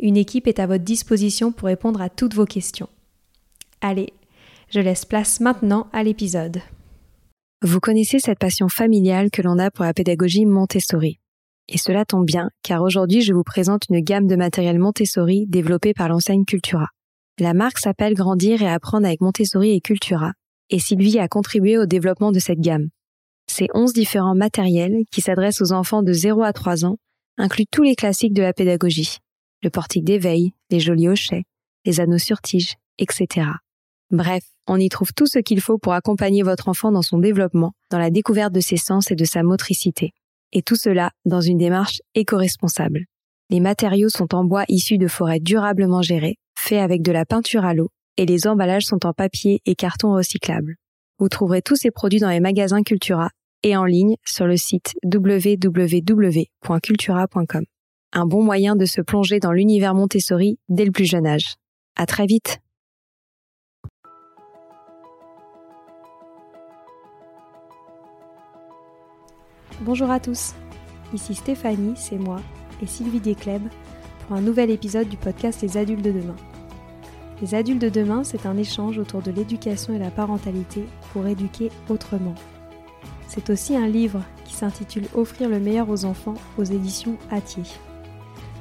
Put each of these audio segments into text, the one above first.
Une équipe est à votre disposition pour répondre à toutes vos questions. Allez, je laisse place maintenant à l'épisode. Vous connaissez cette passion familiale que l'on a pour la pédagogie Montessori. Et cela tombe bien, car aujourd'hui je vous présente une gamme de matériel Montessori développée par l'enseigne Cultura. La marque s'appelle Grandir et Apprendre avec Montessori et Cultura, et Sylvie a contribué au développement de cette gamme. Ces 11 différents matériels qui s'adressent aux enfants de 0 à 3 ans incluent tous les classiques de la pédagogie. Le portique d'éveil, les jolis hochets, les anneaux sur tige, etc. Bref, on y trouve tout ce qu'il faut pour accompagner votre enfant dans son développement, dans la découverte de ses sens et de sa motricité. Et tout cela dans une démarche éco-responsable. Les matériaux sont en bois issus de forêts durablement gérées, faits avec de la peinture à l'eau, et les emballages sont en papier et carton recyclables. Vous trouverez tous ces produits dans les magasins Cultura et en ligne sur le site www.cultura.com. Un bon moyen de se plonger dans l'univers Montessori dès le plus jeune âge. À très vite! Bonjour à tous, ici Stéphanie, c'est moi, et Sylvie D'Ecleb pour un nouvel épisode du podcast Les adultes de demain. Les adultes de demain, c'est un échange autour de l'éducation et la parentalité pour éduquer autrement. C'est aussi un livre qui s'intitule « Offrir le meilleur aux enfants » aux éditions Attier.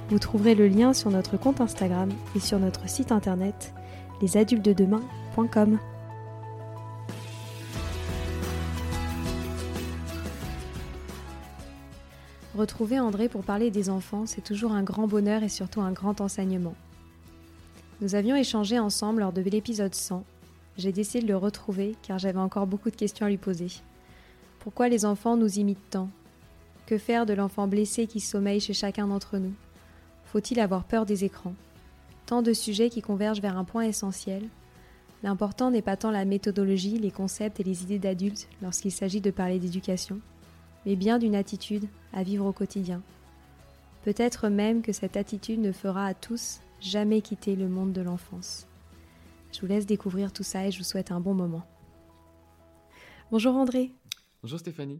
Vous trouverez le lien sur notre compte Instagram et sur notre site internet lesadultesdedemain.com. Retrouver André pour parler des enfants, c'est toujours un grand bonheur et surtout un grand enseignement. Nous avions échangé ensemble lors de l'épisode 100. J'ai décidé de le retrouver car j'avais encore beaucoup de questions à lui poser. Pourquoi les enfants nous imitent tant ? Que faire de l'enfant blessé qui sommeille chez chacun d'entre nous ? Faut-il avoir peur des écrans ? Tant de sujets qui convergent vers un point essentiel. L'important n'est pas tant la méthodologie, les concepts et les idées d'adultes lorsqu'il s'agit de parler d'éducation, mais bien d'une attitude à vivre au quotidien. Peut-être même que cette attitude ne fera à tous jamais quitter le monde de l'enfance. Je vous laisse découvrir tout ça et je vous souhaite un bon moment. Bonjour André. Bonjour Stéphanie.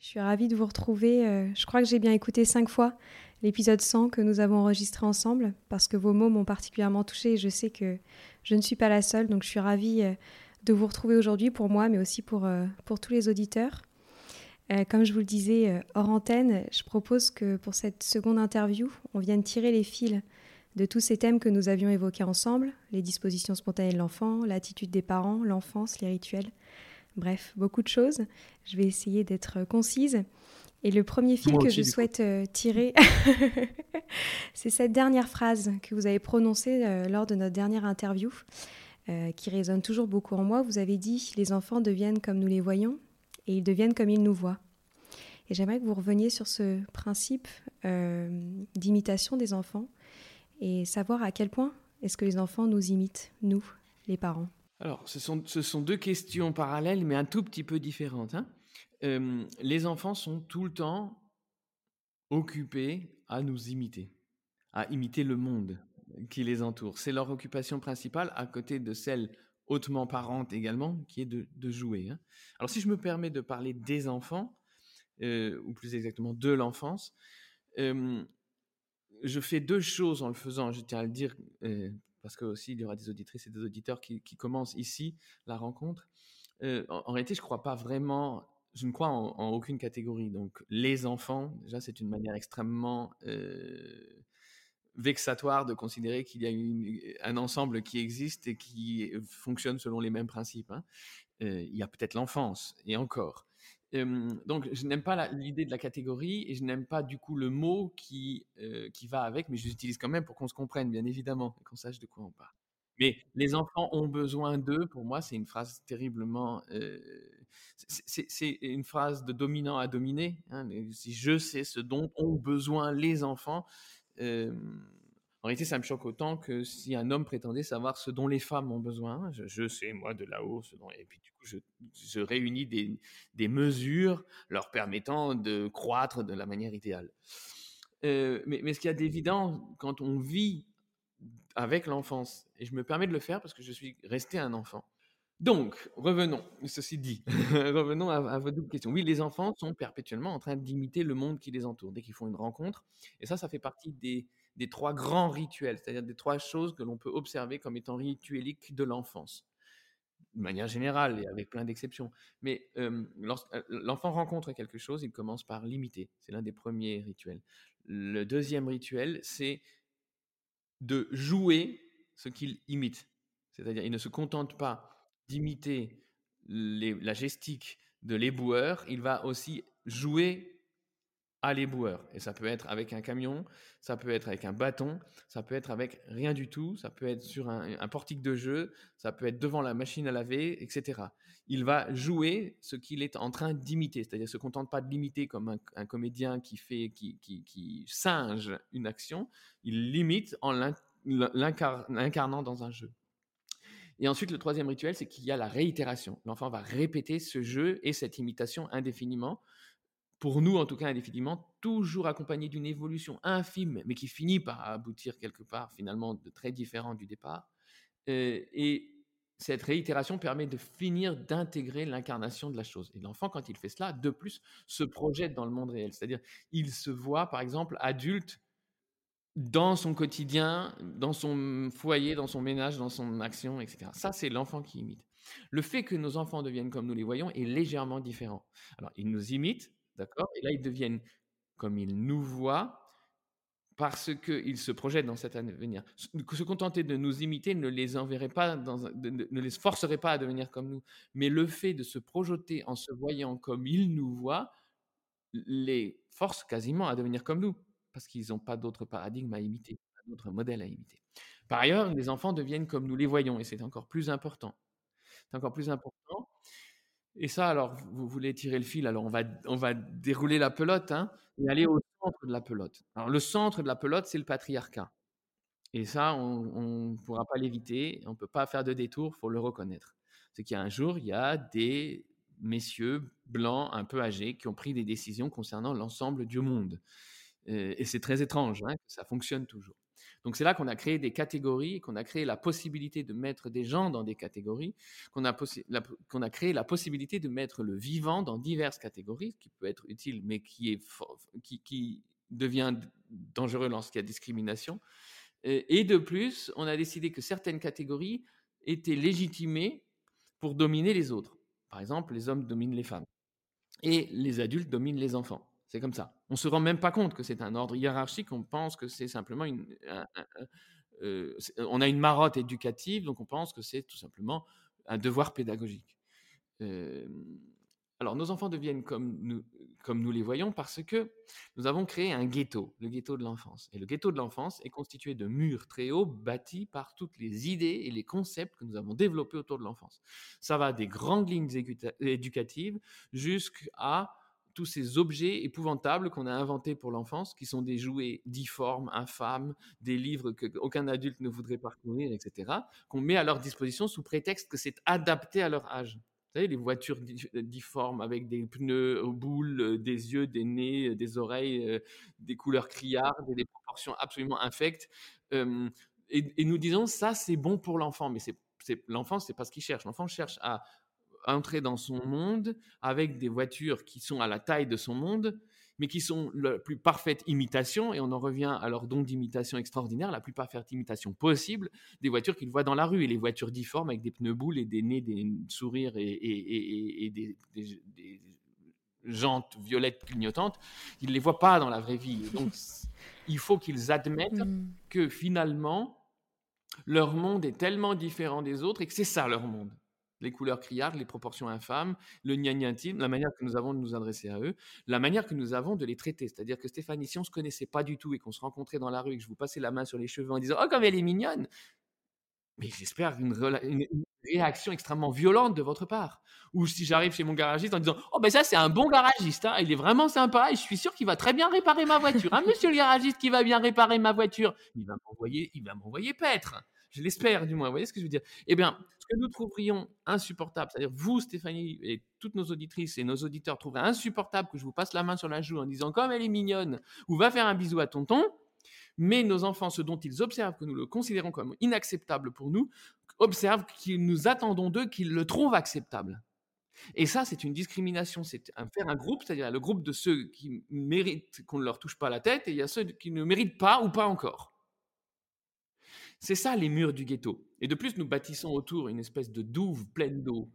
Je suis ravie de vous retrouver. Je crois que j'ai bien écouté 5 fois l'épisode 100 que nous avons enregistré ensemble parce que vos mots m'ont particulièrement touchée et je sais que je ne suis pas la seule. Donc je suis ravie de vous retrouver aujourd'hui pour moi mais aussi pour tous les auditeurs. Comme je vous le disais hors antenne, je propose que pour cette seconde interview, on vienne tirer les fils de tous ces thèmes que nous avions évoqués ensemble, les dispositions spontanées de l'enfant, l'attitude des parents, l'enfance, les rituels. Bref, beaucoup de choses. Je vais essayer d'être concise. Et le premier fil que je souhaite tirer, c'est cette dernière phrase que vous avez prononcée lors de notre dernière interview, qui résonne toujours beaucoup en moi. Vous avez dit « Les enfants deviennent comme nous les voyons et ils deviennent comme ils nous voient ». Et j'aimerais que vous reveniez sur ce principe d'imitation des enfants et savoir à quel point est-ce que les enfants nous imitent, nous, les parents. Alors, ce sont 2 questions parallèles, mais un tout petit peu différentes. Les enfants sont tout le temps occupés à nous imiter, à imiter le monde qui les entoure. C'est leur occupation principale, à côté de celle hautement parente également, qui est de jouer. Alors, si je me permets de parler des enfants, ou plus exactement de l'enfance, je fais 2 choses en le faisant, je tiens à le dire... parce qu'aussi, il y aura des auditrices et des auditeurs qui commencent ici la rencontre. En réalité, je ne crois en aucune catégorie. Donc, les enfants, déjà, c'est une manière extrêmement vexatoire de considérer qu'il y a un ensemble qui existe et qui fonctionne selon les mêmes principes, hein. Il y a peut-être l'enfance, et encore. Donc, je n'aime pas l'idée de la catégorie et je n'aime pas du coup le mot qui va avec, mais je l'utilise quand même pour qu'on se comprenne, bien évidemment, et qu'on sache de quoi on parle. Mais les enfants ont besoin d'eux, pour moi, c'est une phrase terriblement... c'est une phrase de dominant à dominer. Hein, si je sais ce dont ont besoin les enfants. En réalité, ça me choque autant que si un homme prétendait savoir ce dont les femmes ont besoin. Je sais, moi, de là-haut, ce dont... Et puis, du coup, je réunis des mesures leur permettant de croître de la manière idéale. Mais ce qu'il y a d'évident, quand on vit avec l'enfance, et je me permets de le faire parce que je suis resté un enfant. Donc, revenons, ceci dit, revenons à votre double question. Oui, les enfants sont perpétuellement en train d'imiter le monde qui les entoure, dès qu'ils font une rencontre. Et ça fait partie des trois grands rituels, c'est-à-dire des trois choses que l'on peut observer comme étant rituelliques de l'enfance, de manière générale et avec plein d'exceptions. Mais l'enfant rencontre quelque chose, il commence par l'imiter. C'est l'un des premiers rituels. Le deuxième rituel, c'est de jouer ce qu'il imite. C'est-à-dire, il ne se contente pas d'imiter la gestique de l'éboueur, il va aussi jouer à l'éboueur. Et ça peut être avec un camion, ça peut être avec un bâton, ça peut être avec rien du tout, ça peut être sur un portique de jeu, ça peut être devant la machine à laver, etc. Il va jouer ce qu'il est en train d'imiter, c'est-à-dire ne se contente pas de l'imiter comme un comédien qui singe une action, il l'imite en l'incarnant dans un jeu. Et ensuite, le troisième rituel, c'est qu'il y a la réitération. L'enfant va répéter ce jeu et cette imitation indéfiniment, pour nous en tout cas indéfiniment, toujours accompagné d'une évolution infime, mais qui finit par aboutir quelque part finalement de très différent du départ. Et cette réitération permet de finir d'intégrer l'incarnation de la chose. Et l'enfant, quand il fait cela, de plus, se projette dans le monde réel. C'est-à-dire, il se voit par exemple adulte dans son quotidien, dans son foyer, dans son ménage, dans son action, etc. Ça, c'est l'enfant qui imite. Le fait que nos enfants deviennent comme nous les voyons est légèrement différent. Alors, ils nous imitent, d'accord ? Et là, ils deviennent comme ils nous voient parce qu'ils se projettent dans cet avenir. Se contenter de nous imiter ne les forcerait pas à devenir comme nous. Mais le fait de se projeter en se voyant comme ils nous voient les force quasiment à devenir comme nous parce qu'ils n'ont pas d'autre paradigme à imiter, pas d'autre modèle à imiter. Par ailleurs, les enfants deviennent comme nous les voyons et c'est encore plus important. C'est encore plus important. Et ça, alors, vous voulez tirer le fil, alors on va dérouler la pelote, hein, et aller au centre de la pelote. Alors, le centre de la pelote, c'est le patriarcat. Et ça, on ne pourra pas l'éviter, on ne peut pas faire de détour, il faut le reconnaître. C'est qu'il y a un jour, il y a des messieurs blancs un peu âgés qui ont pris des décisions concernant l'ensemble du monde. Et c'est très étrange, hein, que ça fonctionne toujours. Donc, c'est là qu'on a créé des catégories, qu'on a créé la possibilité de mettre des gens dans des catégories, qu'on a créé la possibilité de mettre le vivant dans diverses catégories, qui peut être utile, mais qui devient dangereux lorsqu'il y a discrimination. Et de plus, on a décidé que certaines catégories étaient légitimées pour dominer les autres. Par exemple, les hommes dominent les femmes et les adultes dominent les enfants. C'est comme ça. On ne se rend même pas compte que c'est un ordre hiérarchique. On pense que c'est simplement on a une marotte éducative, donc on pense que c'est tout simplement un devoir pédagogique. Alors, nos enfants deviennent comme nous les voyons parce que nous avons créé un ghetto, le ghetto de l'enfance. Et le ghetto de l'enfance est constitué de murs très hauts bâtis par toutes les idées et les concepts que nous avons développés autour de l'enfance. Ça va des grandes lignes éducatives jusqu'à tous ces objets épouvantables qu'on a inventés pour l'enfance, qui sont des jouets difformes, infâmes, des livres qu'aucun adulte ne voudrait parcourir, etc., qu'on met à leur disposition sous prétexte que c'est adapté à leur âge. Vous savez, les voitures difformes avec des pneus aux boules, des yeux, des nez, des oreilles, des couleurs criardes et des proportions absolument infectes. Et nous disons, ça, c'est bon pour l'enfant. Mais l'enfant, c'est pas ce qu'il cherche. L'enfant cherche à entrer dans son monde avec des voitures qui sont à la taille de son monde, mais qui sont la plus parfaite imitation, et on en revient à leur don d'imitation extraordinaire, la plus parfaite imitation possible des voitures qu'il voit dans la rue, et les voitures difformes avec des pneus boules et des nez, des sourires et des jantes violettes clignotantes, ils ne les voient pas dans la vraie vie. Donc, il faut qu'ils admettent que finalement, leur monde est tellement différent des autres et que c'est ça leur monde. Les couleurs criardes, les proportions infâmes, le gnagnantisme, la manière que nous avons de nous adresser à eux, la manière que nous avons de les traiter. C'est-à-dire que Stéphanie, si on ne se connaissait pas du tout et qu'on se rencontrait dans la rue et que je vous passais la main sur les cheveux en disant « Oh, comme elle est mignonne !» Mais j'espère une réaction extrêmement violente de votre part. Ou si j'arrive chez mon garagiste en disant « Oh, ben ça, c'est un bon garagiste, hein, il est vraiment sympa et je suis sûr qu'il va très bien réparer ma voiture. Hein, monsieur le garagiste qui va bien réparer ma voiture, il va m'envoyer paître. » Je l'espère, du moins. Vous voyez ce que je veux dire ? Eh bien, ce que nous trouverions insupportable, c'est-à-dire vous, Stéphanie, et toutes nos auditrices et nos auditeurs trouveraient insupportable que je vous passe la main sur la joue en disant « Comme elle est mignonne » ou « Va faire un bisou à tonton », mais nos enfants, ce dont ils observent que nous le considérons comme inacceptable pour nous, observent qu'ils nous attendons d'eux qu'ils le trouvent acceptable. Et ça, c'est une discrimination. C'est faire un groupe, c'est-à-dire le groupe de ceux qui méritent qu'on ne leur touche pas la tête et il y a ceux qui ne méritent pas ou pas encore. C'est ça, les murs du ghetto. Et de plus, nous bâtissons autour une espèce de douve pleine d'eau,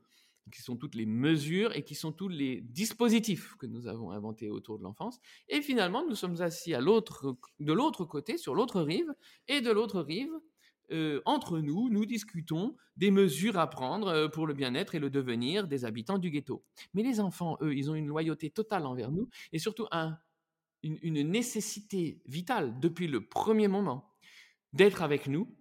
qui sont toutes les mesures et qui sont tous les dispositifs que nous avons inventés autour de l'enfance. Et finalement, nous sommes assis de l'autre côté, sur l'autre rive, et de l'autre rive, entre nous, nous discutons des mesures à prendre pour le bien-être et le devenir des habitants du ghetto. Mais les enfants, eux, ils ont une loyauté totale envers nous, et surtout une nécessité vitale depuis le premier moment, d'être avec nous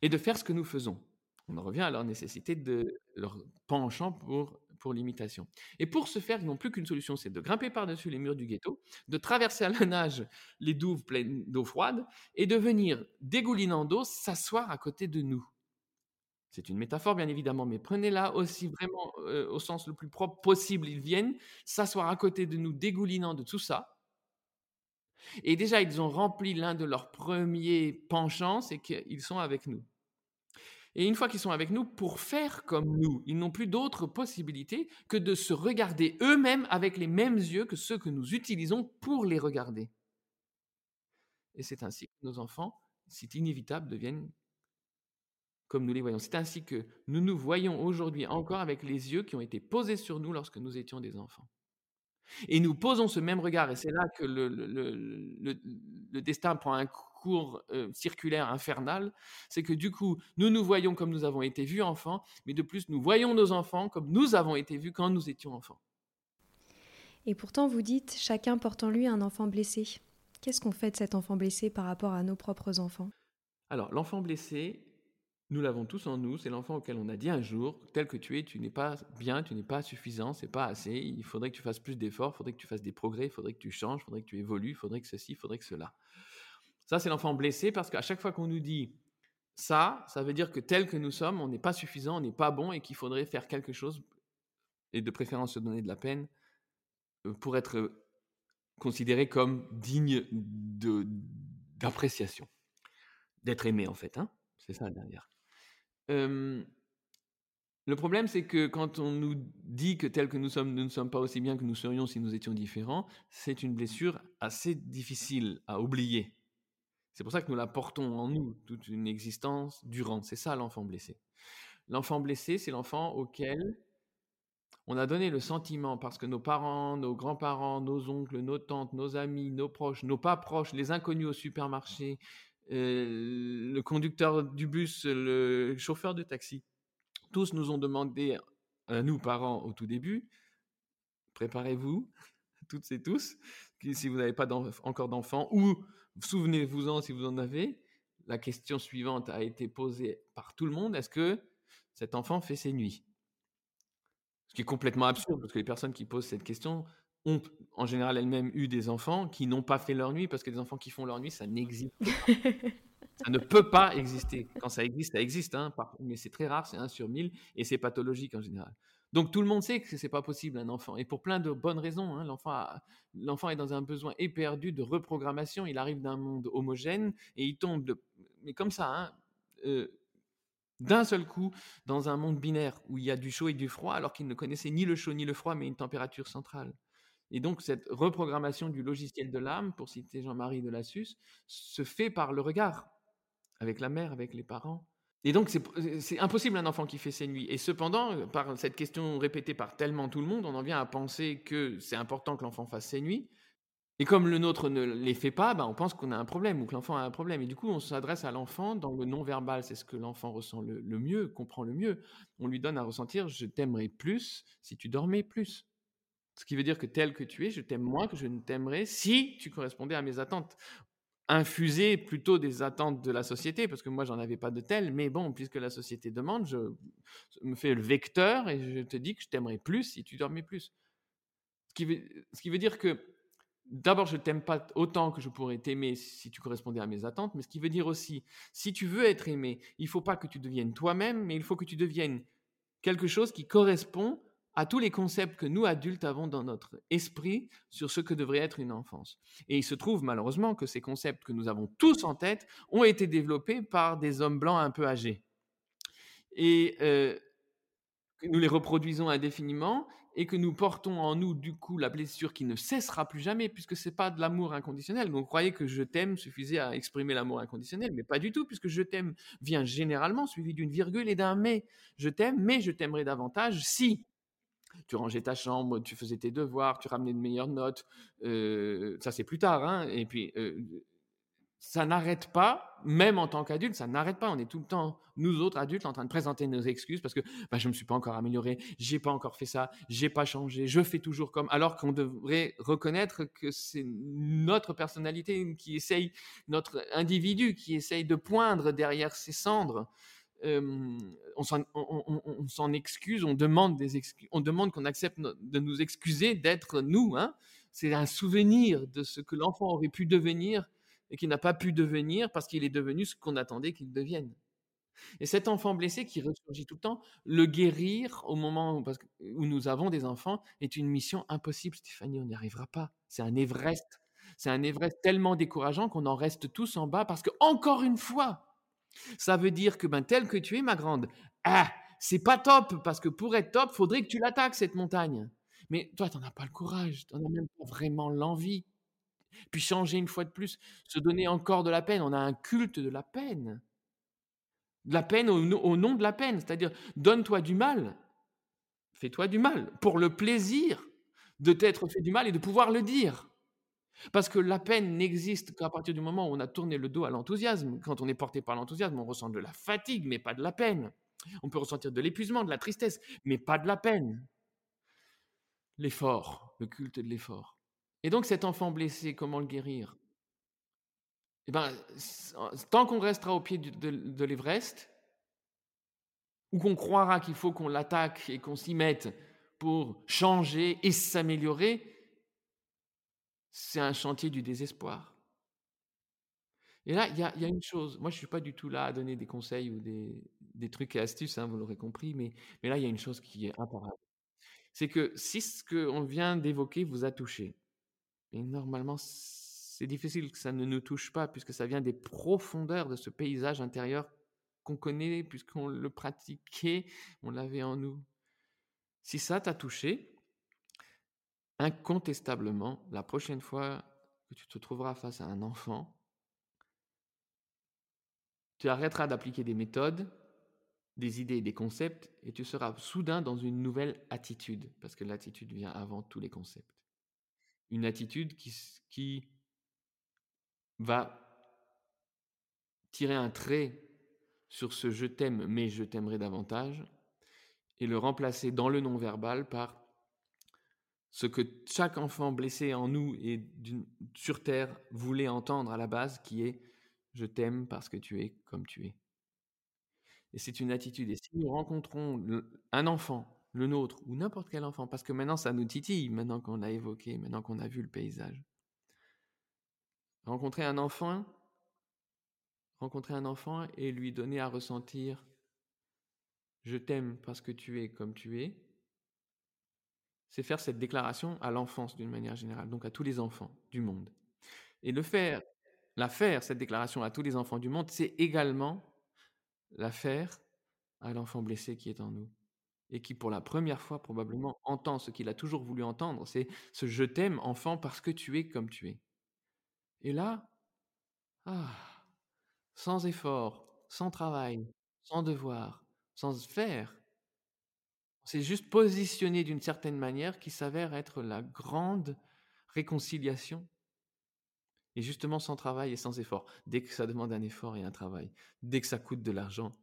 et de faire ce que nous faisons. On en revient à leur nécessité, de leur penchant pour l'imitation. Et pour ce faire, ils n'ont plus qu'une solution, c'est de grimper par-dessus les murs du ghetto, de traverser à la nage les douves pleines d'eau froide et de venir, dégoulinant d'eau, s'asseoir à côté de nous. C'est une métaphore, bien évidemment, mais prenez-la aussi vraiment au sens le plus propre possible. Ils viennent s'asseoir à côté de nous, dégoulinant de tout ça. Et déjà, ils ont rempli l'un de leurs premiers penchants, c'est qu'ils sont avec nous. Et une fois qu'ils sont avec nous, pour faire comme nous, ils n'ont plus d'autre possibilité que de se regarder eux-mêmes avec les mêmes yeux que ceux que nous utilisons pour les regarder. Et c'est ainsi que nos enfants, c'est inévitable, deviennent comme nous les voyons. C'est ainsi que nous nous voyons aujourd'hui encore avec les yeux qui ont été posés sur nous lorsque nous étions des enfants. Et nous posons ce même regard, et c'est là que le destin prend un cours circulaire infernal, c'est que du coup, nous nous voyons comme nous avons été vus enfants, mais de plus, nous voyons nos enfants comme nous avons été vus quand nous étions enfants. Et pourtant, vous dites, chacun porte en lui un enfant blessé. Qu'est-ce qu'on fait de cet enfant blessé par rapport à nos propres enfants ? Alors, l'enfant blessé, nous l'avons tous en nous, c'est l'enfant auquel on a dit un jour, tel que tu n'es pas bien, tu n'es pas suffisant, c'est pas assez, il faudrait que tu fasses plus d'efforts, il faudrait que tu fasses des progrès, il faudrait que tu changes, il faudrait que tu évolues, il faudrait que ceci, il faudrait que cela. Ça, c'est l'enfant blessé parce qu'à chaque fois qu'on nous dit ça veut dire que tel que nous sommes, on n'est pas suffisant, on n'est pas bon et qu'il faudrait faire quelque chose et de préférence se donner de la peine pour être considéré comme digne d'appréciation, d'être aimé en fait, hein, c'est ça derrière. Le problème, c'est que quand on nous dit que tel que nous ne sommes pas aussi bien que nous serions si nous étions différents, c'est une blessure assez difficile à oublier. C'est pour ça que nous la portons en nous toute une existence durant. C'est ça l'enfant blessé. L'enfant blessé, c'est l'enfant auquel on a donné le sentiment, parce que nos parents, nos grands-parents, nos oncles, nos tantes, nos amis, nos proches, nos pas proches, les inconnus au supermarché, le conducteur du bus, le chauffeur de taxi, tous nous ont demandé, nous parents au tout début, préparez-vous, toutes et tous, si vous n'avez pas encore d'enfants, ou souvenez-vous-en si vous en avez, la question suivante a été posée par tout le monde, est-ce que cet enfant fait ses nuits ? Ce qui est complètement absurde, parce que les personnes qui posent cette question ont en général elles-mêmes eu des enfants qui n'ont pas fait leur nuit, parce que des enfants qui font leur nuit, ça n'existe pas. Ça ne peut pas exister. Quand ça existe, hein, mais c'est très rare, c'est 1 sur 1000, et c'est pathologique en général. Donc tout le monde sait que ce n'est pas possible, un enfant, et pour plein de bonnes raisons. Hein, l'enfant est dans un besoin éperdu de reprogrammation, il arrive d'un monde homogène, et il tombe, mais comme ça, hein, d'un seul coup, dans un monde binaire, où il y a du chaud et du froid, alors qu'il ne connaissait ni le chaud ni le froid, mais une température centrale. Et donc, cette reprogrammation du logiciel de l'âme, pour citer Jean-Marie de Lassus, se fait par le regard, avec la mère, avec les parents. Et donc, c'est impossible un enfant qui fait ses nuits. Et cependant, par cette question répétée par tellement tout le monde, on en vient à penser que c'est important que l'enfant fasse ses nuits. Et comme le nôtre ne les fait pas, on pense qu'on a un problème ou que l'enfant a un problème. Et du coup, on s'adresse à l'enfant dans le non-verbal. C'est ce que l'enfant ressent le mieux, comprend le mieux. On lui donne à ressentir « je t'aimerais plus si tu dormais plus ». Ce qui veut dire que tel que tu es, je t'aime moins que je ne t'aimerais si tu correspondais à mes attentes. Infuser plutôt des attentes de la société, parce que moi j'en avais pas de telles, mais bon, puisque la société demande, je me fais le vecteur et je te dis que je t'aimerais plus si tu dormais plus. Ce qui veut dire que d'abord je t'aime pas autant que je pourrais t'aimer si tu correspondais à mes attentes, mais ce qui veut dire aussi, si tu veux être aimé, il faut pas que tu deviennes toi-même, mais il faut que tu deviennes quelque chose qui correspond à tous les concepts que nous, adultes, avons dans notre esprit sur ce que devrait être une enfance. Et il se trouve, malheureusement, que ces concepts que nous avons tous en tête ont été développés par des hommes blancs un peu âgés. Et nous les reproduisons indéfiniment et que nous portons en nous, du coup, la blessure qui ne cessera plus jamais, puisque ce n'est pas de l'amour inconditionnel. Donc, croyez que « je t'aime » suffisait à exprimer l'amour inconditionnel, mais pas du tout, puisque « je t'aime » vient généralement suivi d'une virgule et d'un « mais ». « Je t'aime, mais je t'aimerais davantage si ». Tu rangeais ta chambre, tu faisais tes devoirs, tu ramenais de meilleures notes. Ça, c'est plus tard. Et puis, ça n'arrête pas, même en tant qu'adulte, ça n'arrête pas. On est tout le temps, nous autres adultes, en train de présenter nos excuses parce que je ne me suis pas encore amélioré, je n'ai pas encore fait ça, je n'ai pas changé, je fais toujours comme... Alors qu'on devrait reconnaître que c'est notre personnalité qui essaye, notre individu qui essaye de poindre derrière ses cendres. On s'en excuse, on demande qu'on accepte de nous excuser d'être nous. C'est un souvenir de ce que l'enfant aurait pu devenir et qu'il n'a pas pu devenir parce qu'il est devenu ce qu'on attendait qu'il devienne. Et cet enfant blessé qui ressurgit tout le temps, le guérir au moment où nous avons des enfants est une mission impossible, Stéphanie, on n'y arrivera pas. C'est un Everest. C'est un Everest tellement décourageant qu'on en reste tous en bas parce que, encore une fois, ça veut dire que tel que tu es, ma grande, c'est pas top, parce que pour être top, faudrait que tu l'attaques, cette montagne. Mais toi, t'en as pas le courage, t'en as même pas vraiment l'envie. Puis changer une fois de plus, se donner encore de la peine. On a un culte de la peine. De la peine au nom de la peine, c'est-à-dire donne-toi du mal, fais-toi du mal, pour le plaisir de t'être fait du mal et de pouvoir le dire. Parce que la peine n'existe qu'à partir du moment où on a tourné le dos à l'enthousiasme. Quand on est porté par l'enthousiasme, on ressent de la fatigue, mais pas de la peine. On peut ressentir de l'épuisement, de la tristesse, mais pas de la peine. L'effort, le culte de l'effort. Et donc cet enfant blessé, comment le guérir ? Tant qu'on restera au pied de l'Everest, ou qu'on croira qu'il faut qu'on l'attaque et qu'on s'y mette pour changer et s'améliorer, c'est un chantier du désespoir. Et là, il y a une chose. Moi, je ne suis pas du tout là à donner des conseils ou des trucs et astuces, vous l'aurez compris, mais là, il y a une chose qui est imparable. C'est que si ce qu'on vient d'évoquer vous a touché, et normalement, c'est difficile que ça ne nous touche pas puisque ça vient des profondeurs de ce paysage intérieur qu'on connaît puisqu'on le pratiquait, on l'avait en nous. Si ça t'a touché, incontestablement, la prochaine fois que tu te trouveras face à un enfant, tu arrêteras d'appliquer des méthodes, des idées et des concepts, et tu seras soudain dans une nouvelle attitude, parce que l'attitude vient avant tous les concepts. Une attitude qui va tirer un trait sur ce « je t'aime, mais je t'aimerai davantage » et le remplacer dans le non-verbal par ce que chaque enfant blessé en nous et sur Terre voulait entendre à la base, qui est « je t'aime parce que tu es comme tu es ». Et c'est une attitude. Et si nous rencontrons un enfant, le nôtre, ou n'importe quel enfant, parce que maintenant ça nous titille, maintenant qu'on l'a évoqué, maintenant qu'on a vu le paysage. Rencontrer un enfant et lui donner à ressentir « je t'aime parce que tu es comme tu es », c'est faire cette déclaration à l'enfance d'une manière générale, donc à tous les enfants du monde. Et la faire, cette déclaration à tous les enfants du monde, c'est également la faire à l'enfant blessé qui est en nous et qui, pour la première fois, probablement, entend ce qu'il a toujours voulu entendre, c'est ce « je t'aime, enfant, parce que tu es comme tu es ». Et là, sans effort, sans travail, sans devoir, sans faire. On s'est juste positionné d'une certaine manière qui s'avère être la grande réconciliation. Et justement, sans travail et sans effort. Dès que ça demande un effort et un travail, dès que ça coûte de l'argent,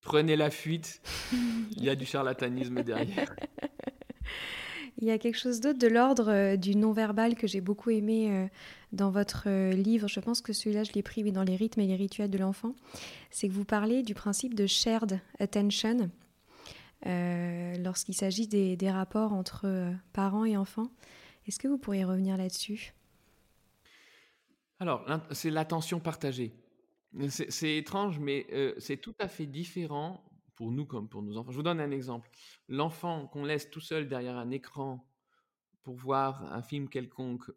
prenez la fuite, il y a du charlatanisme derrière. Il y a quelque chose d'autre de l'ordre du non-verbal que j'ai beaucoup aimé dans votre livre. Je pense que celui-là, je l'ai pris dans Les rythmes et les rituels de l'enfant. C'est que vous parlez du principe de shared attention lorsqu'il s'agit des rapports entre parents et enfants. Est-ce que vous pourriez revenir là-dessus ? Alors, c'est l'attention partagée. C'est étrange, mais c'est tout à fait différent pour nous comme pour nos enfants. Je vous donne un exemple. L'enfant qu'on laisse tout seul derrière un écran pour voir un film quelconque,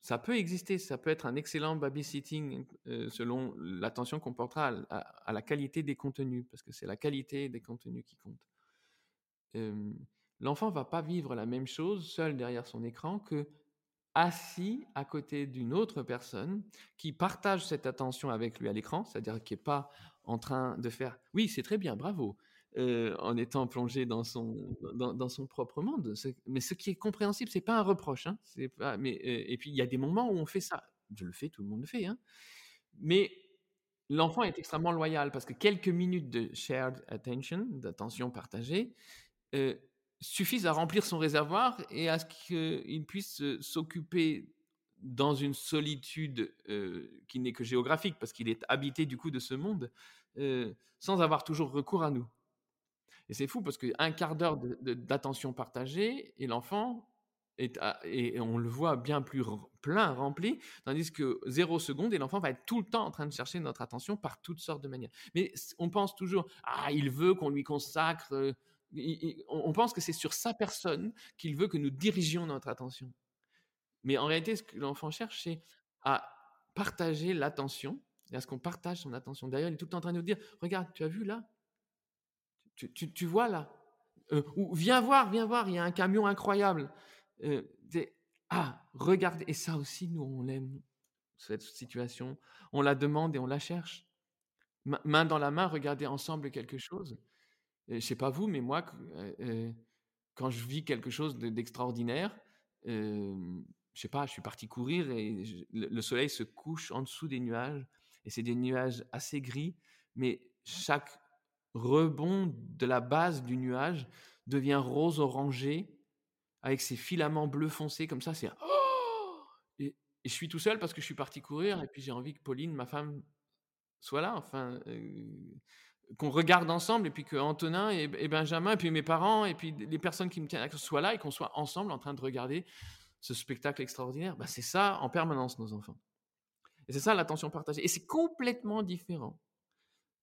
ça peut exister, ça peut être un excellent babysitting selon l'attention qu'on portera à la qualité des contenus, parce que c'est la qualité des contenus qui compte. L'enfant ne va pas vivre la même chose seul derrière son écran que assis à côté d'une autre personne qui partage cette attention avec lui à l'écran, c'est-à-dire qui n'est pas en train de faire « oui, c'est très bien, bravo », en étant plongé dans son propre monde. Mais ce qui est compréhensible, ce n'est pas un reproche. Hein. C'est pas, mais, et puis, il y a des moments où on fait ça. Je le fais, tout le monde le fait. Hein. Mais l'enfant est extrêmement loyal parce que quelques minutes de shared attention, d'attention partagée, suffisent à remplir son réservoir et à ce qu'il puisse s'occuper dans une solitude qui n'est que géographique, parce qu'il est habité du coup de ce monde, sans avoir toujours recours à nous. Et c'est fou, parce qu'un quart d'heure d'attention partagée, et l'enfant et on le voit bien plus plein, rempli, tandis que 0 seconde, et l'enfant va être tout le temps en train de chercher notre attention par toutes sortes de manières. Mais on pense toujours, ah, il veut qu'on lui consacre... on pense que c'est sur sa personne qu'il veut que nous dirigions notre attention. Mais en réalité, ce que l'enfant cherche, c'est à partager l'attention, et à ce qu'on partage son attention. D'ailleurs, il est tout le temps en train de nous dire, regarde, tu as vu là ? Tu vois là ? Ou viens voir, il y a un camion incroyable. Regarde. Et ça aussi, nous, on l'aime, cette situation. On la demande et on la cherche. Main dans la main, regarder ensemble quelque chose. Je ne sais pas vous, mais moi, quand je vis quelque chose d'extraordinaire, je ne sais pas, je suis parti courir et le soleil se couche en dessous des nuages. Et c'est des nuages assez gris, mais chaque rebond de la base du nuage devient rose-orangé avec ses filaments bleus foncés comme ça. C'est et je suis tout seul parce que je suis parti courir et puis j'ai envie que Pauline, ma femme, soit là. Enfin... qu'on regarde ensemble, et puis que Antonin et Benjamin, et puis mes parents, et puis les personnes qui me tiennent à cœur soient là, et qu'on soit ensemble en train de regarder ce spectacle extraordinaire. Ben, c'est ça en permanence, nos enfants. Et c'est ça l'attention partagée. Et c'est complètement différent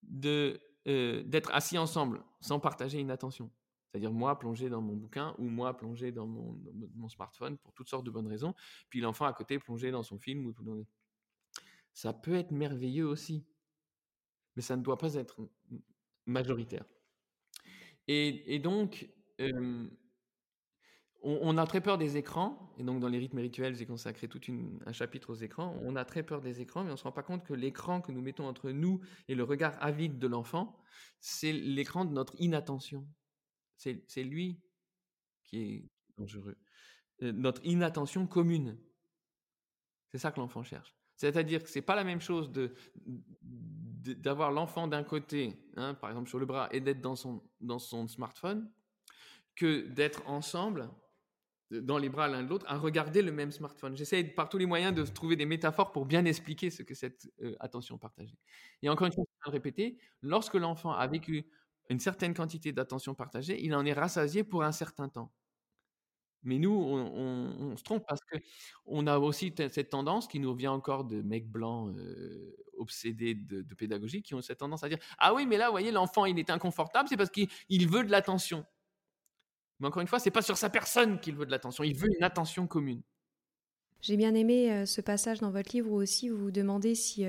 d'être assis ensemble sans partager une attention. C'est-à-dire moi plongé dans mon bouquin, ou moi plongé dans mon smartphone pour toutes sortes de bonnes raisons, puis l'enfant à côté plongé dans son film. Ça peut être merveilleux aussi. Mais ça ne doit pas être majoritaire. Et donc, on a très peur des écrans. Et donc, dans les rythmes et rituels, j'ai consacré tout un chapitre aux écrans. On a très peur des écrans, mais on ne se rend pas compte que l'écran que nous mettons entre nous et le regard avide de l'enfant, c'est l'écran de notre inattention. C'est lui qui est dangereux. Notre inattention commune. C'est ça que l'enfant cherche. C'est-à-dire que ce n'est pas la même chose d'avoir l'enfant d'un côté, hein, par exemple sur le bras, et d'être dans son smartphone, que d'être ensemble, dans les bras l'un de l'autre, à regarder le même smartphone. J'essaie par tous les moyens de trouver des métaphores pour bien expliquer ce que cette attention partagée. Et encore une fois, je vais le répéter, lorsque l'enfant a vécu une certaine quantité d'attention partagée, il en est rassasié pour un certain temps. Mais nous, on se trompe parce qu'on a aussi cette tendance qui nous vient encore de mecs blancs obsédés de pédagogie qui ont cette tendance à dire « Ah oui, mais là, vous voyez, l'enfant, il est inconfortable, c'est parce qu'il veut de l'attention. » Mais encore une fois, ce n'est pas sur sa personne qu'il veut de l'attention, il veut une attention commune. J'ai bien aimé ce passage dans votre livre où aussi vous vous demandez si,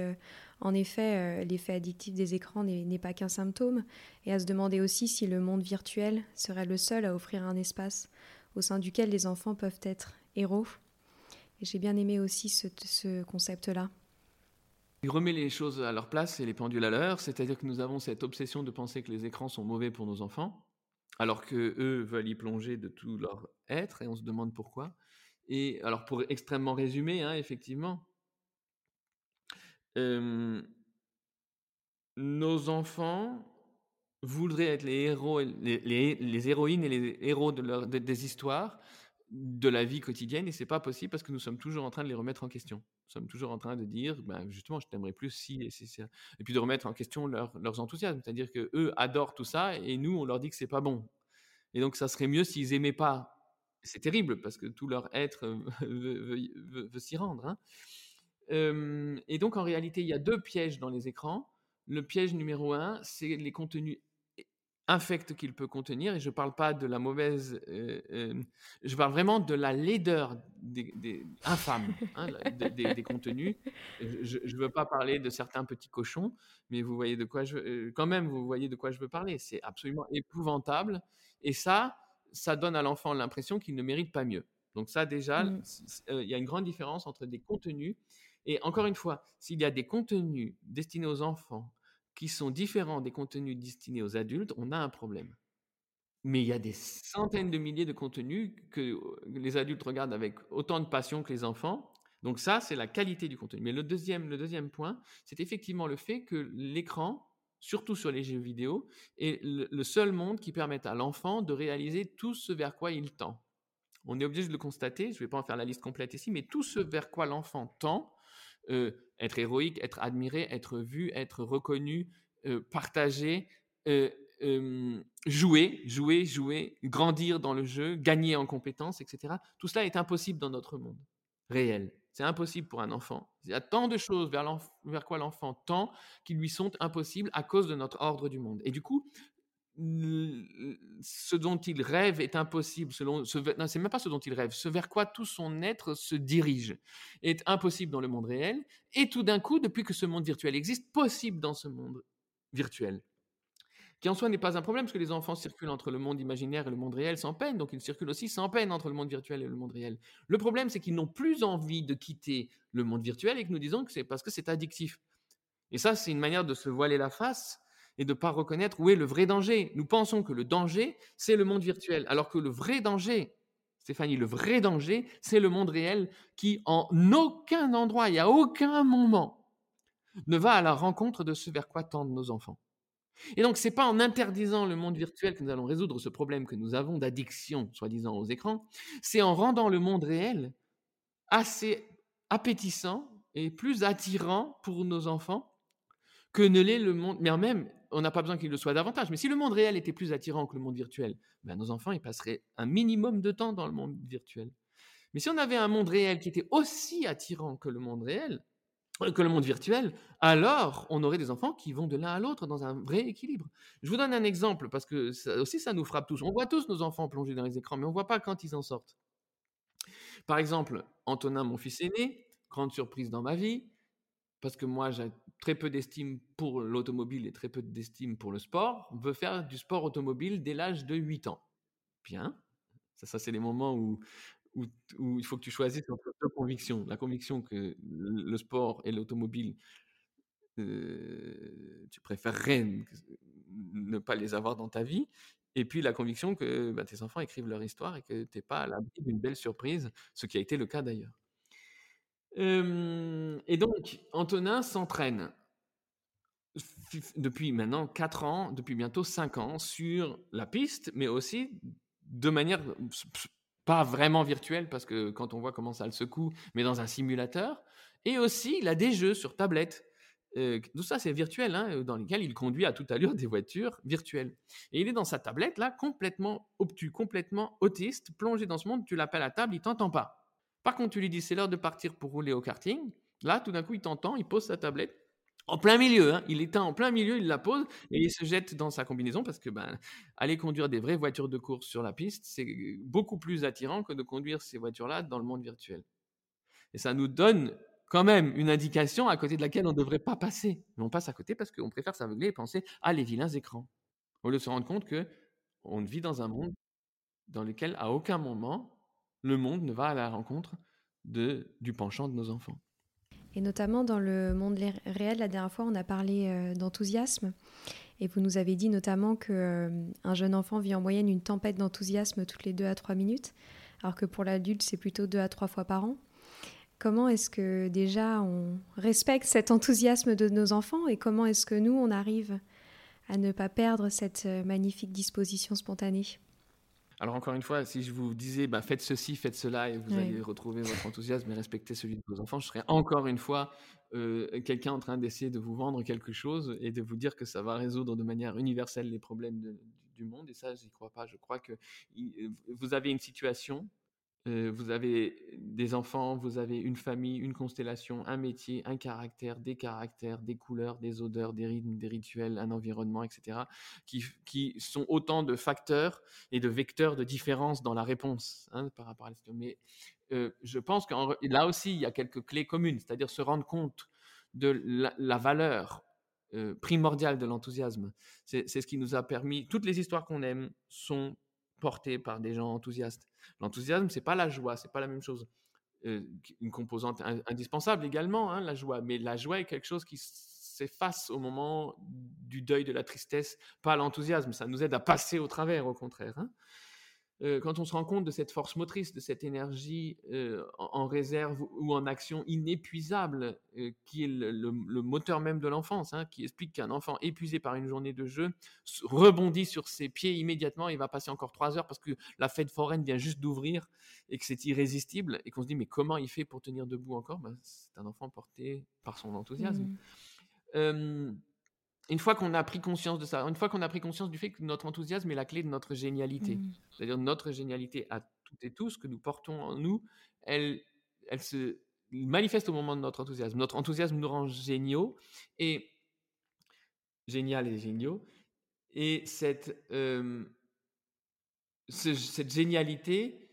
en effet, l'effet addictif des écrans n'est pas qu'un symptôme, et à se demander aussi si le monde virtuel serait le seul à offrir un espace au sein duquel les enfants peuvent être héros. Et j'ai bien aimé aussi ce concept-là. Il remet les choses à leur place et les pendules à l'heure, c'est-à-dire que nous avons cette obsession de penser que les écrans sont mauvais pour nos enfants, alors qu'eux veulent y plonger de tout leur être, et on se demande pourquoi. Et alors, pour extrêmement résumer, hein, effectivement, nos enfants voudraient être les héros, les héroïnes et les héros des histoires, de la vie quotidienne, et c'est pas possible parce que nous sommes toujours en train de les remettre en question. Nous sommes toujours en train de dire, ben justement, je t'aimerais plus si, et si, si. Et puis de remettre en question leurs enthousiasmes, c'est-à-dire que eux adorent tout ça et nous on leur dit que c'est pas bon. Et donc ça serait mieux s'ils aimaient pas. C'est terrible parce que tout leur être veut s'y rendre. Hein. Et donc en réalité, il y a deux pièges dans les écrans. Le piège numéro 1, c'est les contenus infect qu'il peut contenir, et je parle pas de la mauvaise, je parle vraiment de la laideur des infâme, hein, des contenus. Je veux pas parler de certains petits cochons, mais vous voyez de quoi je veux parler. C'est absolument épouvantable, et ça donne à l'enfant l'impression qu'il ne mérite pas mieux. Donc ça déjà, il y a une grande différence entre des contenus, et encore une fois, s'il y a des contenus destinés aux enfants qui sont différents des contenus destinés aux adultes, on a un problème. Mais il y a des centaines de milliers de contenus que les adultes regardent avec autant de passion que les enfants. Donc ça, c'est la qualité du contenu. Mais le deuxième point, c'est effectivement le fait que l'écran, surtout sur les jeux vidéo, est le seul monde qui permette à l'enfant de réaliser tout ce vers quoi il tend. On est obligé de le constater, je ne vais pas en faire la liste complète ici, mais tout ce vers quoi l'enfant tend, être héroïque, être admiré, être vu, être reconnu, partagé, jouer, grandir dans le jeu, gagner en compétences, etc. Tout cela est impossible dans notre monde réel. C'est impossible pour un enfant. Il y a tant de choses vers quoi l'enfant tend qui lui sont impossibles à cause de notre ordre du monde. Et du coup, ce dont il rêve est impossible, non, c'est même pas ce dont il rêve, ce vers quoi tout son être se dirige est impossible dans le monde réel, et tout d'un coup, depuis que ce monde virtuel existe, possible dans ce monde virtuel. Qui en soi n'est pas un problème, parce que les enfants circulent entre le monde imaginaire et le monde réel sans peine, donc ils circulent aussi sans peine entre le monde virtuel et le monde réel. Le problème, c'est qu'ils n'ont plus envie de quitter le monde virtuel, et que nous disons que c'est parce que c'est addictif. Et ça, c'est une manière de se voiler la face, et de ne pas reconnaître où est le vrai danger. Nous pensons que le danger, c'est le monde virtuel, alors que le vrai danger, Stéphanie, le vrai danger, c'est le monde réel qui, en aucun endroit et à aucun moment, ne va à la rencontre de ce vers quoi tendent nos enfants. Et donc, ce n'est pas en interdisant le monde virtuel que nous allons résoudre ce problème que nous avons d'addiction, soi-disant, aux écrans, c'est en rendant le monde réel assez appétissant et plus attirant pour nos enfants que ne l'est le monde, mais en même, on n'a pas besoin qu'il le soit davantage. Mais si le monde réel était plus attirant que le monde virtuel, ben nos enfants ils passeraient un minimum de temps dans le monde virtuel. Mais si on avait un monde réel qui était aussi attirant que le monde réel, que le monde virtuel, alors on aurait des enfants qui vont de l'un à l'autre dans un vrai équilibre. Je vous donne un exemple, parce que ça aussi ça nous frappe tous. On voit tous nos enfants plongés dans les écrans, mais on ne voit pas quand ils en sortent. Par exemple, Antonin, mon fils aîné, grande surprise dans ma vie, parce que moi, j'ai très peu d'estime pour l'automobile et très peu d'estime pour le sport, veut faire du sport automobile dès l'âge de 8 ans. Bien. Ça c'est les moments où il faut que tu choisisses entre deux convictions. La conviction que le sport et l'automobile, tu préférerais ne pas les avoir dans ta vie, et puis la conviction que bah, tes enfants écrivent leur histoire et que tu n'es pas à l'abri d'une belle surprise, ce qui a été le cas d'ailleurs. Et donc, Antonin s'entraîne depuis maintenant 4 ans, depuis bientôt 5 ans, sur la piste, mais aussi de manière pas vraiment virtuelle, parce que quand on voit comment ça le secoue, mais dans un simulateur. Et aussi, il a des jeux sur tablette. Tout ça, c'est virtuel, hein, dans lesquels il conduit à toute allure des voitures virtuelles. Et il est dans sa tablette, là, complètement obtus, complètement autiste, plongé dans ce monde. Tu l'appelles à table, il ne t'entend pas. Par contre, tu lui dis, c'est l'heure de partir pour rouler au karting. Là, tout d'un coup, il t'entend, il pose sa tablette en plein milieu. Hein. Il éteint en plein milieu, il la pose et il se jette dans sa combinaison parce que aller conduire des vraies voitures de course sur la piste, c'est beaucoup plus attirant que de conduire ces voitures-là dans le monde virtuel. Et ça nous donne quand même une indication à côté de laquelle on ne devrait pas passer. Mais on passe à côté parce qu'on préfère s'aveugler et penser à les vilains écrans. Au lieu de se rendre compte qu'on vit dans un monde dans lequel, à aucun moment, le monde ne va à la rencontre du penchant de nos enfants. Et notamment dans le monde réel, la dernière fois, on a parlé d'enthousiasme. Et vous nous avez dit notamment qu'un jeune enfant vit en moyenne une tempête d'enthousiasme toutes les 2 à 3 minutes, alors que pour l'adulte, c'est plutôt 2 à 3 fois par an. Comment est-ce que déjà on respecte cet enthousiasme de nos enfants et comment est-ce que nous, on arrive à ne pas perdre cette magnifique disposition spontanée ? Alors encore une fois, si je vous disais faites ceci, faites cela et vous allez retrouver votre enthousiasme et respecter celui de vos enfants, je serais encore une fois quelqu'un en train d'essayer de vous vendre quelque chose et de vous dire que ça va résoudre de manière universelle les problèmes du monde. Et ça, j'y crois pas. Je crois que vous avez une situation, vous avez des enfants, vous avez une famille, une constellation, un métier, un caractère, des couleurs, des odeurs, des rythmes, des rituels, un environnement, etc., qui sont autant de facteurs et de vecteurs de différence dans la réponse par rapport à la situation. Mais je pense que là aussi, il y a quelques clés communes, c'est-à-dire se rendre compte de la valeur primordiale de l'enthousiasme. C'est ce qui nous a permis... Toutes les histoires qu'on aime sont portées par des gens enthousiastes. L'enthousiasme, c'est pas la joie, c'est pas la même chose. Une composante indispensable également, la joie. Mais la joie est quelque chose qui s'efface au moment du deuil, de la tristesse, pas l'enthousiasme. Ça nous aide à passer au travers, au contraire. Quand on se rend compte de cette force motrice, de cette énergie en réserve ou en action inépuisable qui est le moteur même de l'enfance, qui explique qu'un enfant épuisé par une journée de jeu rebondit sur ses pieds immédiatement et va passer encore 3 heures parce que la fête foraine vient juste d'ouvrir et que c'est irrésistible et qu'on se dit mais comment il fait pour tenir debout encore ? C'est un enfant porté par son enthousiasme. Une fois qu'on a pris conscience de ça, une fois qu'on a pris conscience du fait que notre enthousiasme est la clé de notre génialité, c'est-à-dire notre génialité à toutes et tous, que nous portons en nous, elle se manifeste au moment de notre enthousiasme. Notre enthousiasme nous rend géniaux. Et cette génialité...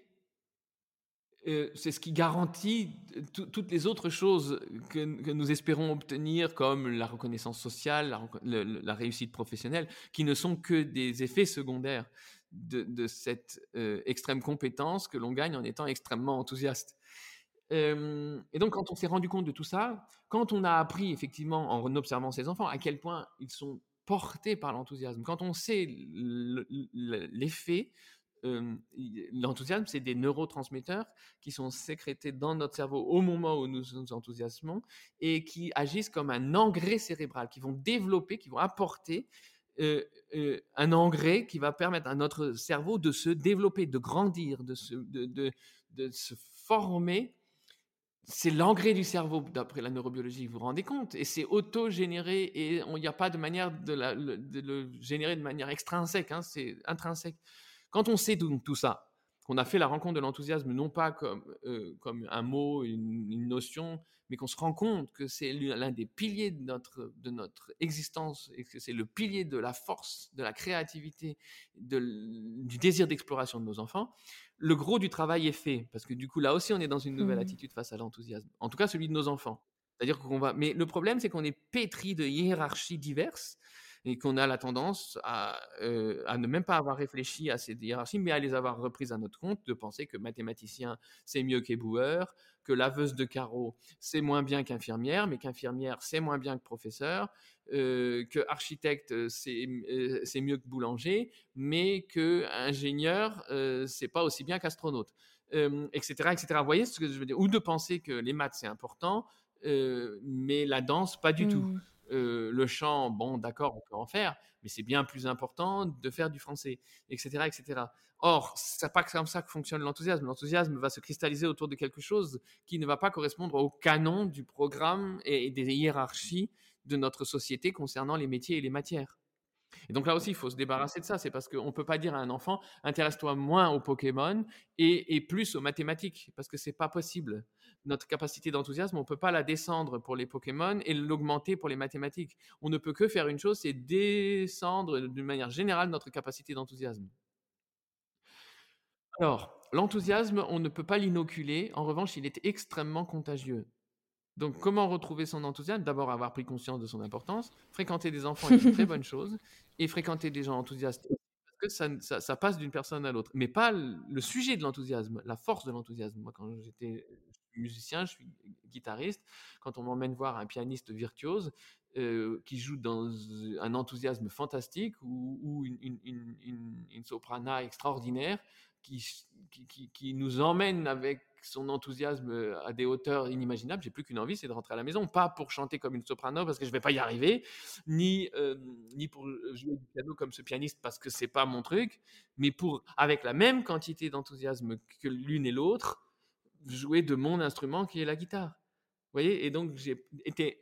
c'est ce qui garantit toutes les autres choses que nous espérons obtenir, comme la reconnaissance sociale, la réussite professionnelle, qui ne sont que des effets secondaires de cette extrême compétence que l'on gagne en étant extrêmement enthousiaste. Et donc, quand on s'est rendu compte de tout ça, quand on a appris, effectivement, en observant ces enfants, à quel point ils sont portés par l'enthousiasme, quand on sait l'effet... l'enthousiasme, c'est des neurotransmetteurs qui sont sécrétés dans notre cerveau au moment où nous nous enthousiasmons et qui agissent comme un engrais cérébral, qui vont apporter un engrais qui va permettre à notre cerveau de se développer, de grandir, de se former. C'est l'engrais du cerveau, d'après la neurobiologie, vous vous rendez compte, et c'est auto-généré, et il n'y a pas de manière de le générer de manière extrinsèque, c'est intrinsèque. Quand on sait donc tout ça, qu'on a fait la rencontre de l'enthousiasme, non pas comme un mot, une notion, mais qu'on se rend compte que c'est l'un des piliers de notre existence et que c'est le pilier de la force, de la créativité, du désir d'exploration de nos enfants, le gros du travail est fait. Parce que du coup, là aussi, on est dans une nouvelle attitude face à l'enthousiasme. En tout cas, celui de nos enfants. C'est-à-dire qu'on va... Mais le problème, c'est qu'on est pétri de hiérarchies diverses et qu'on a la tendance à ne même pas avoir réfléchi à ces hiérarchies, mais à les avoir reprises à notre compte, de penser que mathématicien, c'est mieux qu'éboueur, que laveuse de carreaux, c'est moins bien qu'infirmière, mais qu'infirmière, c'est moins bien que professeur, que architecte, c'est mieux que boulanger, mais que ingénieur, c'est pas aussi bien qu'astronaute, etc., etc. Vous voyez ce que je veux dire ? Ou de penser que les maths, c'est important, mais la danse, pas du tout. Le chant, bon, d'accord, on peut en faire, mais c'est bien plus important de faire du français, etc., etc. Or, c'est pas comme ça que fonctionne l'enthousiasme. L'enthousiasme va se cristalliser autour de quelque chose qui ne va pas correspondre au canon du programme et des hiérarchies de notre société concernant les métiers et les matières. Et donc là aussi, il faut se débarrasser de ça. C'est parce qu'on ne peut pas dire à un enfant « intéresse-toi moins aux Pokémon et plus aux mathématiques », parce que ce n'est pas possible. Notre capacité d'enthousiasme, on ne peut pas la descendre pour les Pokémon et l'augmenter pour les mathématiques. On ne peut que faire une chose, c'est descendre d'une manière générale notre capacité d'enthousiasme. Alors, l'enthousiasme, on ne peut pas l'inoculer. En revanche, il est extrêmement contagieux. Donc, comment retrouver son enthousiasme ? D'abord, avoir pris conscience de son importance. Fréquenter des enfants est une très bonne chose. Et fréquenter des gens enthousiastes, parce que ça passe d'une personne à l'autre. Mais pas le sujet de l'enthousiasme, la force de l'enthousiasme. Moi, quand j'étais musicien, je suis guitariste, quand on m'emmène voir un pianiste virtuose qui joue dans un enthousiasme fantastique ou une soprana extraordinaire qui nous emmène avec son enthousiasme à des hauteurs inimaginables, j'ai plus qu'une envie, c'est de rentrer à la maison, pas pour chanter comme une soprano parce que je vais pas y arriver, ni pour jouer du piano comme ce pianiste parce que c'est pas mon truc, mais pour, avec la même quantité d'enthousiasme que l'une et l'autre, jouer de mon instrument qui est la guitare. Vous voyez, et donc j'ai été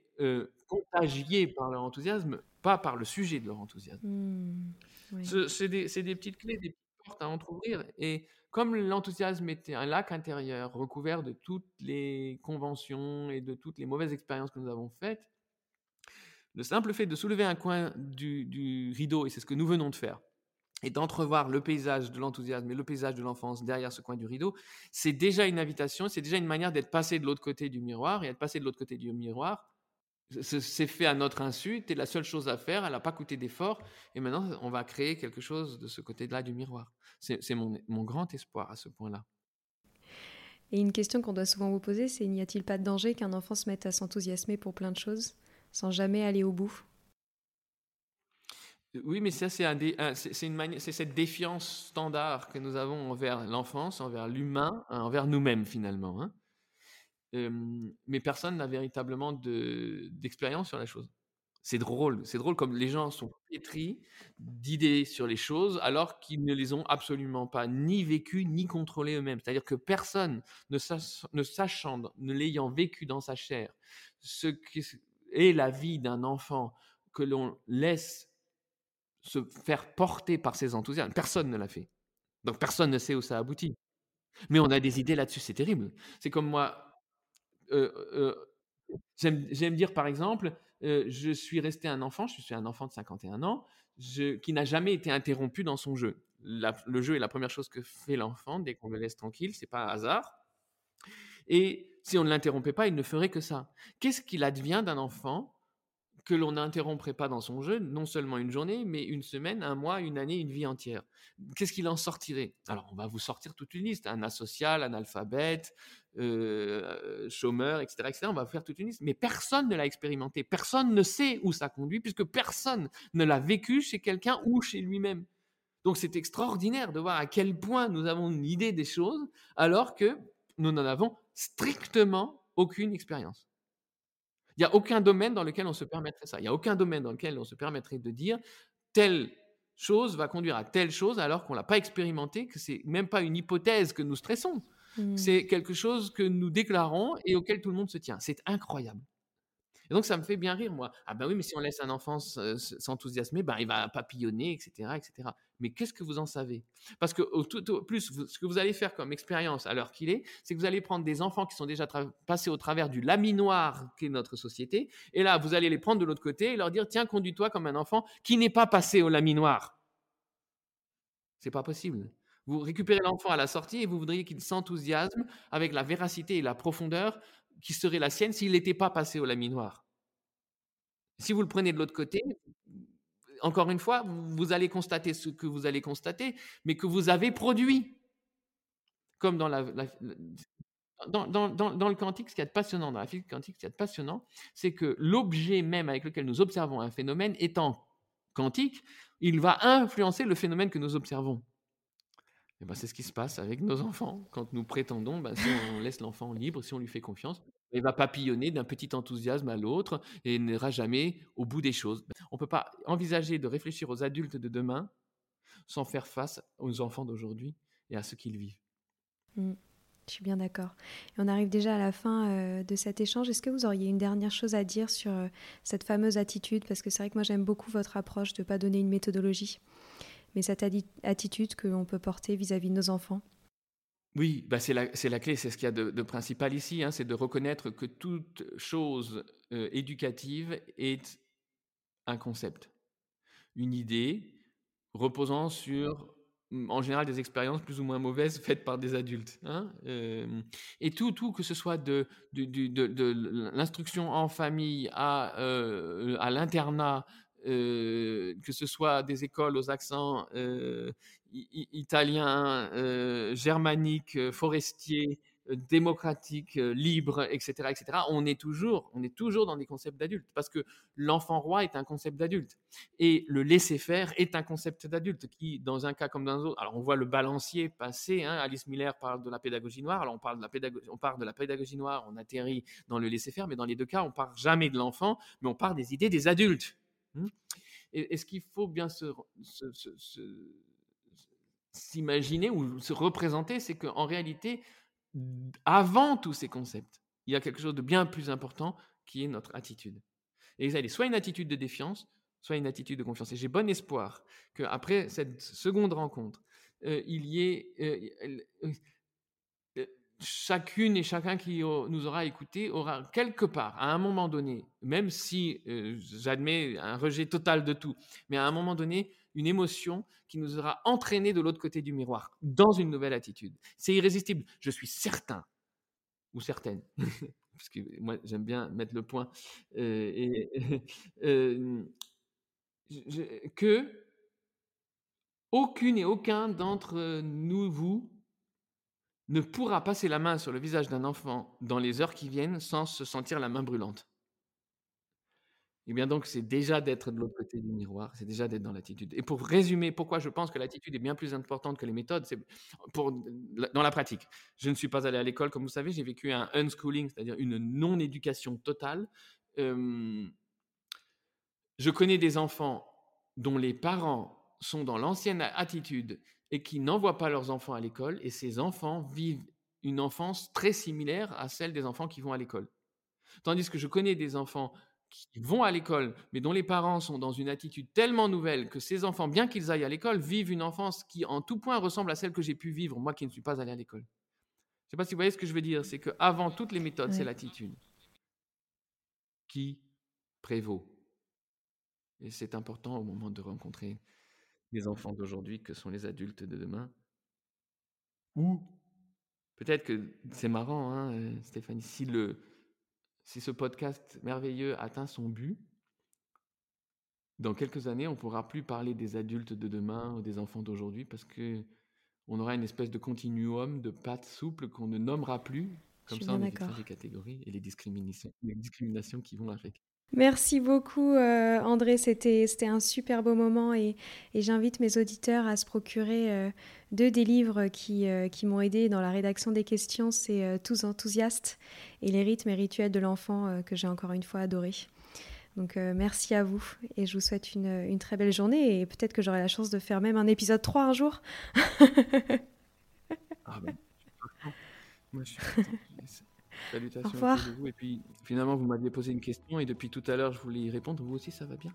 contagié par leur enthousiasme, pas par le sujet de leur enthousiasme. Oui. C'est des petites clés, des porte à entrouvrir, et comme l'enthousiasme était un lac intérieur recouvert de toutes les conventions et de toutes les mauvaises expériences que nous avons faites, le simple fait de soulever un coin du rideau, et c'est ce que nous venons de faire, et d'entrevoir le paysage de l'enthousiasme et le paysage de l'enfance derrière ce coin du rideau, c'est déjà une invitation, c'est déjà une manière d'être passé de l'autre côté du miroir, et être passé de l'autre côté du miroir, c'est fait à notre insu, t'es la seule chose à faire, elle n'a pas coûté d'effort, et maintenant on va créer quelque chose de ce côté-là du miroir. C'est mon grand espoir à ce point-là. Et une question qu'on doit souvent vous poser, c'est: n'y a-t-il pas de danger qu'un enfant se mette à s'enthousiasmer pour plein de choses, sans jamais aller au bout ? Oui, mais ça c'est cette défiance standard que nous avons envers l'enfance, envers l'humain, envers nous-mêmes finalement, hein. Mais personne n'a véritablement d'expérience sur la chose. C'est drôle comme les gens sont pétris d'idées sur les choses alors qu'ils ne les ont absolument pas ni vécues ni contrôlées eux-mêmes. C'est-à-dire que personne ne l'ayant vécu dans sa chair, ce qui est la vie d'un enfant que l'on laisse se faire porter par ses enthousiasmes, personne ne l'a fait. Donc personne ne sait où ça aboutit. Mais on a des idées là-dessus, c'est terrible. C'est comme moi... j'aime dire par exemple, je suis un enfant de 51 ans qui n'a jamais été interrompu dans son jeu. Le jeu est la première chose que fait l'enfant dès qu'on le laisse tranquille, c'est pas un hasard, et si on ne l'interrompait pas, il ne ferait que ça. Qu'est-ce qu'il advient d'un enfant que l'on n'interromprait pas dans son jeu, non seulement une journée, mais une semaine, un mois, une année, une vie entière? Qu'est-ce qu'il en sortirait? Alors, on va vous sortir toute une liste, un asocial, analphabète, chômeur, etc., etc. On va faire toute une liste, mais personne ne l'a expérimenté, personne ne sait où ça conduit, puisque personne ne l'a vécu chez quelqu'un ou chez lui-même. Donc, c'est extraordinaire de voir à quel point nous avons une idée des choses, alors que nous n'en avons strictement aucune expérience. Il n'y a aucun domaine dans lequel on se permettrait ça. Il n'y a aucun domaine dans lequel on se permettrait de dire telle chose va conduire à telle chose alors qu'on ne l'a pas expérimenté, que ce n'est même pas une hypothèse que nous stressons. C'est quelque chose que nous déclarons et auquel tout le monde se tient. C'est incroyable. Et donc, ça me fait bien rire, moi. Ah ben oui, mais si on laisse un enfant s'enthousiasmer, ben il va papillonner, etc., etc. Mais qu'est-ce que vous en savez ? Parce que ce que vous allez faire comme expérience à l'heure qu'il est, c'est que vous allez prendre des enfants qui sont déjà passés au travers du laminoir qu'est notre société, et là, vous allez les prendre de l'autre côté et leur dire « Tiens, conduis-toi comme un enfant qui n'est pas passé au laminoir ». C'est pas possible. Vous récupérez l'enfant à la sortie et vous voudriez qu'il s'enthousiasme avec la véracité et la profondeur qui serait la sienne s'il n'était pas passé au laminoir. Si vous le prenez de l'autre côté, encore une fois, vous allez constater ce que vous allez constater, mais que vous avez produit. Comme dans le quantique, ce qu'il y a de passionnant, dans la physique quantique, ce qu'il y a de passionnant, c'est que l'objet même avec lequel nous observons un phénomène étant quantique, il va influencer le phénomène que nous observons. Et ben c'est ce qui se passe avec nos enfants. Quand nous prétendons, si on laisse l'enfant libre, si on lui fait confiance, il va papillonner d'un petit enthousiasme à l'autre et n'ira jamais au bout des choses. On ne peut pas envisager de réfléchir aux adultes de demain sans faire face aux enfants d'aujourd'hui et à ce qu'ils vivent. Je suis bien d'accord. Et on arrive déjà à la fin de cet échange. Est-ce que vous auriez une dernière chose à dire sur cette fameuse attitude ? Parce que c'est vrai que moi, j'aime beaucoup votre approche de ne pas donner une méthodologie. Mais cette attitude que l'on peut porter vis-à-vis de nos enfants. Oui, c'est la clé, c'est ce qu'il y a de principal ici, hein, c'est de reconnaître que toute chose éducative est un concept, une idée reposant sur, en général, des expériences plus ou moins mauvaises faites par des adultes. Hein, et tout, que ce soit de l'instruction en famille à l'internat, que ce soit des écoles aux accents italiens, germaniques, forestiers, démocratique, libre, etc., etc., on est toujours dans des concepts d'adultes, parce que l'enfant roi est un concept d'adulte et le laisser faire est un concept d'adulte qui, dans un cas comme dans un autre, alors on voit le balancier passer, hein, Alice Miller parle de la pédagogie noire, alors on parle de la pédagogie noire, on atterrit dans le laisser faire, mais dans les deux cas, on part jamais de l'enfant, mais on part des idées des adultes. Et ce qu'il faut bien s'imaginer ou se représenter, c'est qu'en réalité, avant tous ces concepts, il y a quelque chose de bien plus important qui est notre attitude. Et ça, il est soit une attitude de défiance, soit une attitude de confiance. Et j'ai bon espoir qu'après cette seconde rencontre, il y ait... chacune et chacun qui nous aura écouté aura quelque part, à un moment donné, même si j'admets un rejet total de tout, mais à un moment donné, une émotion qui nous aura entraînés de l'autre côté du miroir, dans une nouvelle attitude. C'est irrésistible, je suis certain, ou certaine, parce que moi j'aime bien mettre le point, que aucune et aucun d'entre nous, vous, ne pourra passer la main sur le visage d'un enfant dans les heures qui viennent sans se sentir la main brûlante. Et bien donc, c'est déjà d'être de l'autre côté du miroir, c'est déjà d'être dans l'attitude. Et pour résumer pourquoi je pense que l'attitude est bien plus importante que les méthodes, c'est dans la pratique. Je ne suis pas allé à l'école, comme vous savez, j'ai vécu un unschooling, c'est-à-dire une non-éducation totale. Je connais des enfants dont les parents sont dans l'ancienne attitude et qui n'envoient pas leurs enfants à l'école, et ces enfants vivent une enfance très similaire à celle des enfants qui vont à l'école. Tandis que je connais des enfants qui vont à l'école, mais dont les parents sont dans une attitude tellement nouvelle que ces enfants, bien qu'ils aillent à l'école, vivent une enfance qui, en tout point, ressemble à celle que j'ai pu vivre, moi qui ne suis pas allé à l'école. Je ne sais pas si vous voyez ce que je veux dire, c'est qu'avant toutes les méthodes, oui, c'est l'attitude qui prévaut. Et c'est important au moment de rencontrer les enfants d'aujourd'hui que sont les adultes de demain. Ou peut-être que c'est marrant, hein, Stéphanie, si ce podcast merveilleux atteint son but, dans quelques années, on ne pourra plus parler des adultes de demain ou des enfants d'aujourd'hui, parce que on aura une espèce de continuum de pattes souples qu'on ne nommera plus. Comme ça, on évitera les catégories et les discriminations qui vont avec. Merci beaucoup, André, c'était un super beau moment, et j'invite mes auditeurs à se procurer deux des livres qui m'ont aidé dans la rédaction des questions, c'est Tous enthousiastes et Les rythmes et rituels de l'enfant, que j'ai encore une fois adoré. Donc merci à vous, et je vous souhaite une très belle journée, et peut-être que j'aurai la chance de faire même un épisode 3 un jour. Ah ben, moi je suis content. Salutations à tous de vous, et puis finalement vous m'aviez posé une question et depuis tout à l'heure je voulais y répondre. Vous aussi, ça va bien?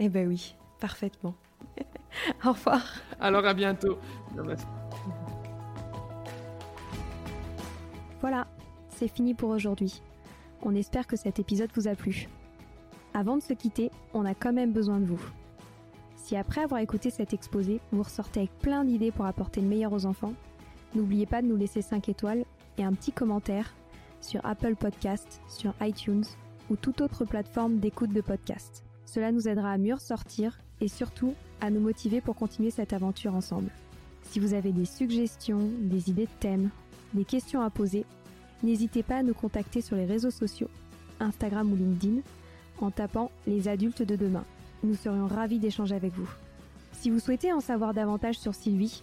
Eh ben oui, parfaitement. Au revoir. Alors à bientôt. Voilà, c'est fini pour aujourd'hui. On espère que cet épisode vous a plu. Avant de se quitter, on a quand même besoin de vous. Si après avoir écouté cet exposé, vous ressortez avec plein d'idées pour apporter le meilleur aux enfants, n'oubliez pas de nous laisser 5 étoiles et un petit commentaire sur Apple Podcasts, sur iTunes ou toute autre plateforme d'écoute de podcast. Cela nous aidera à mieux ressortir et surtout à nous motiver pour continuer cette aventure ensemble. Si vous avez des suggestions, des idées de thèmes, des questions à poser, n'hésitez pas à nous contacter sur les réseaux sociaux, Instagram ou LinkedIn, en tapant Les adultes de demain. Nous serions ravis d'échanger avec vous. Si vous souhaitez en savoir davantage sur Sylvie,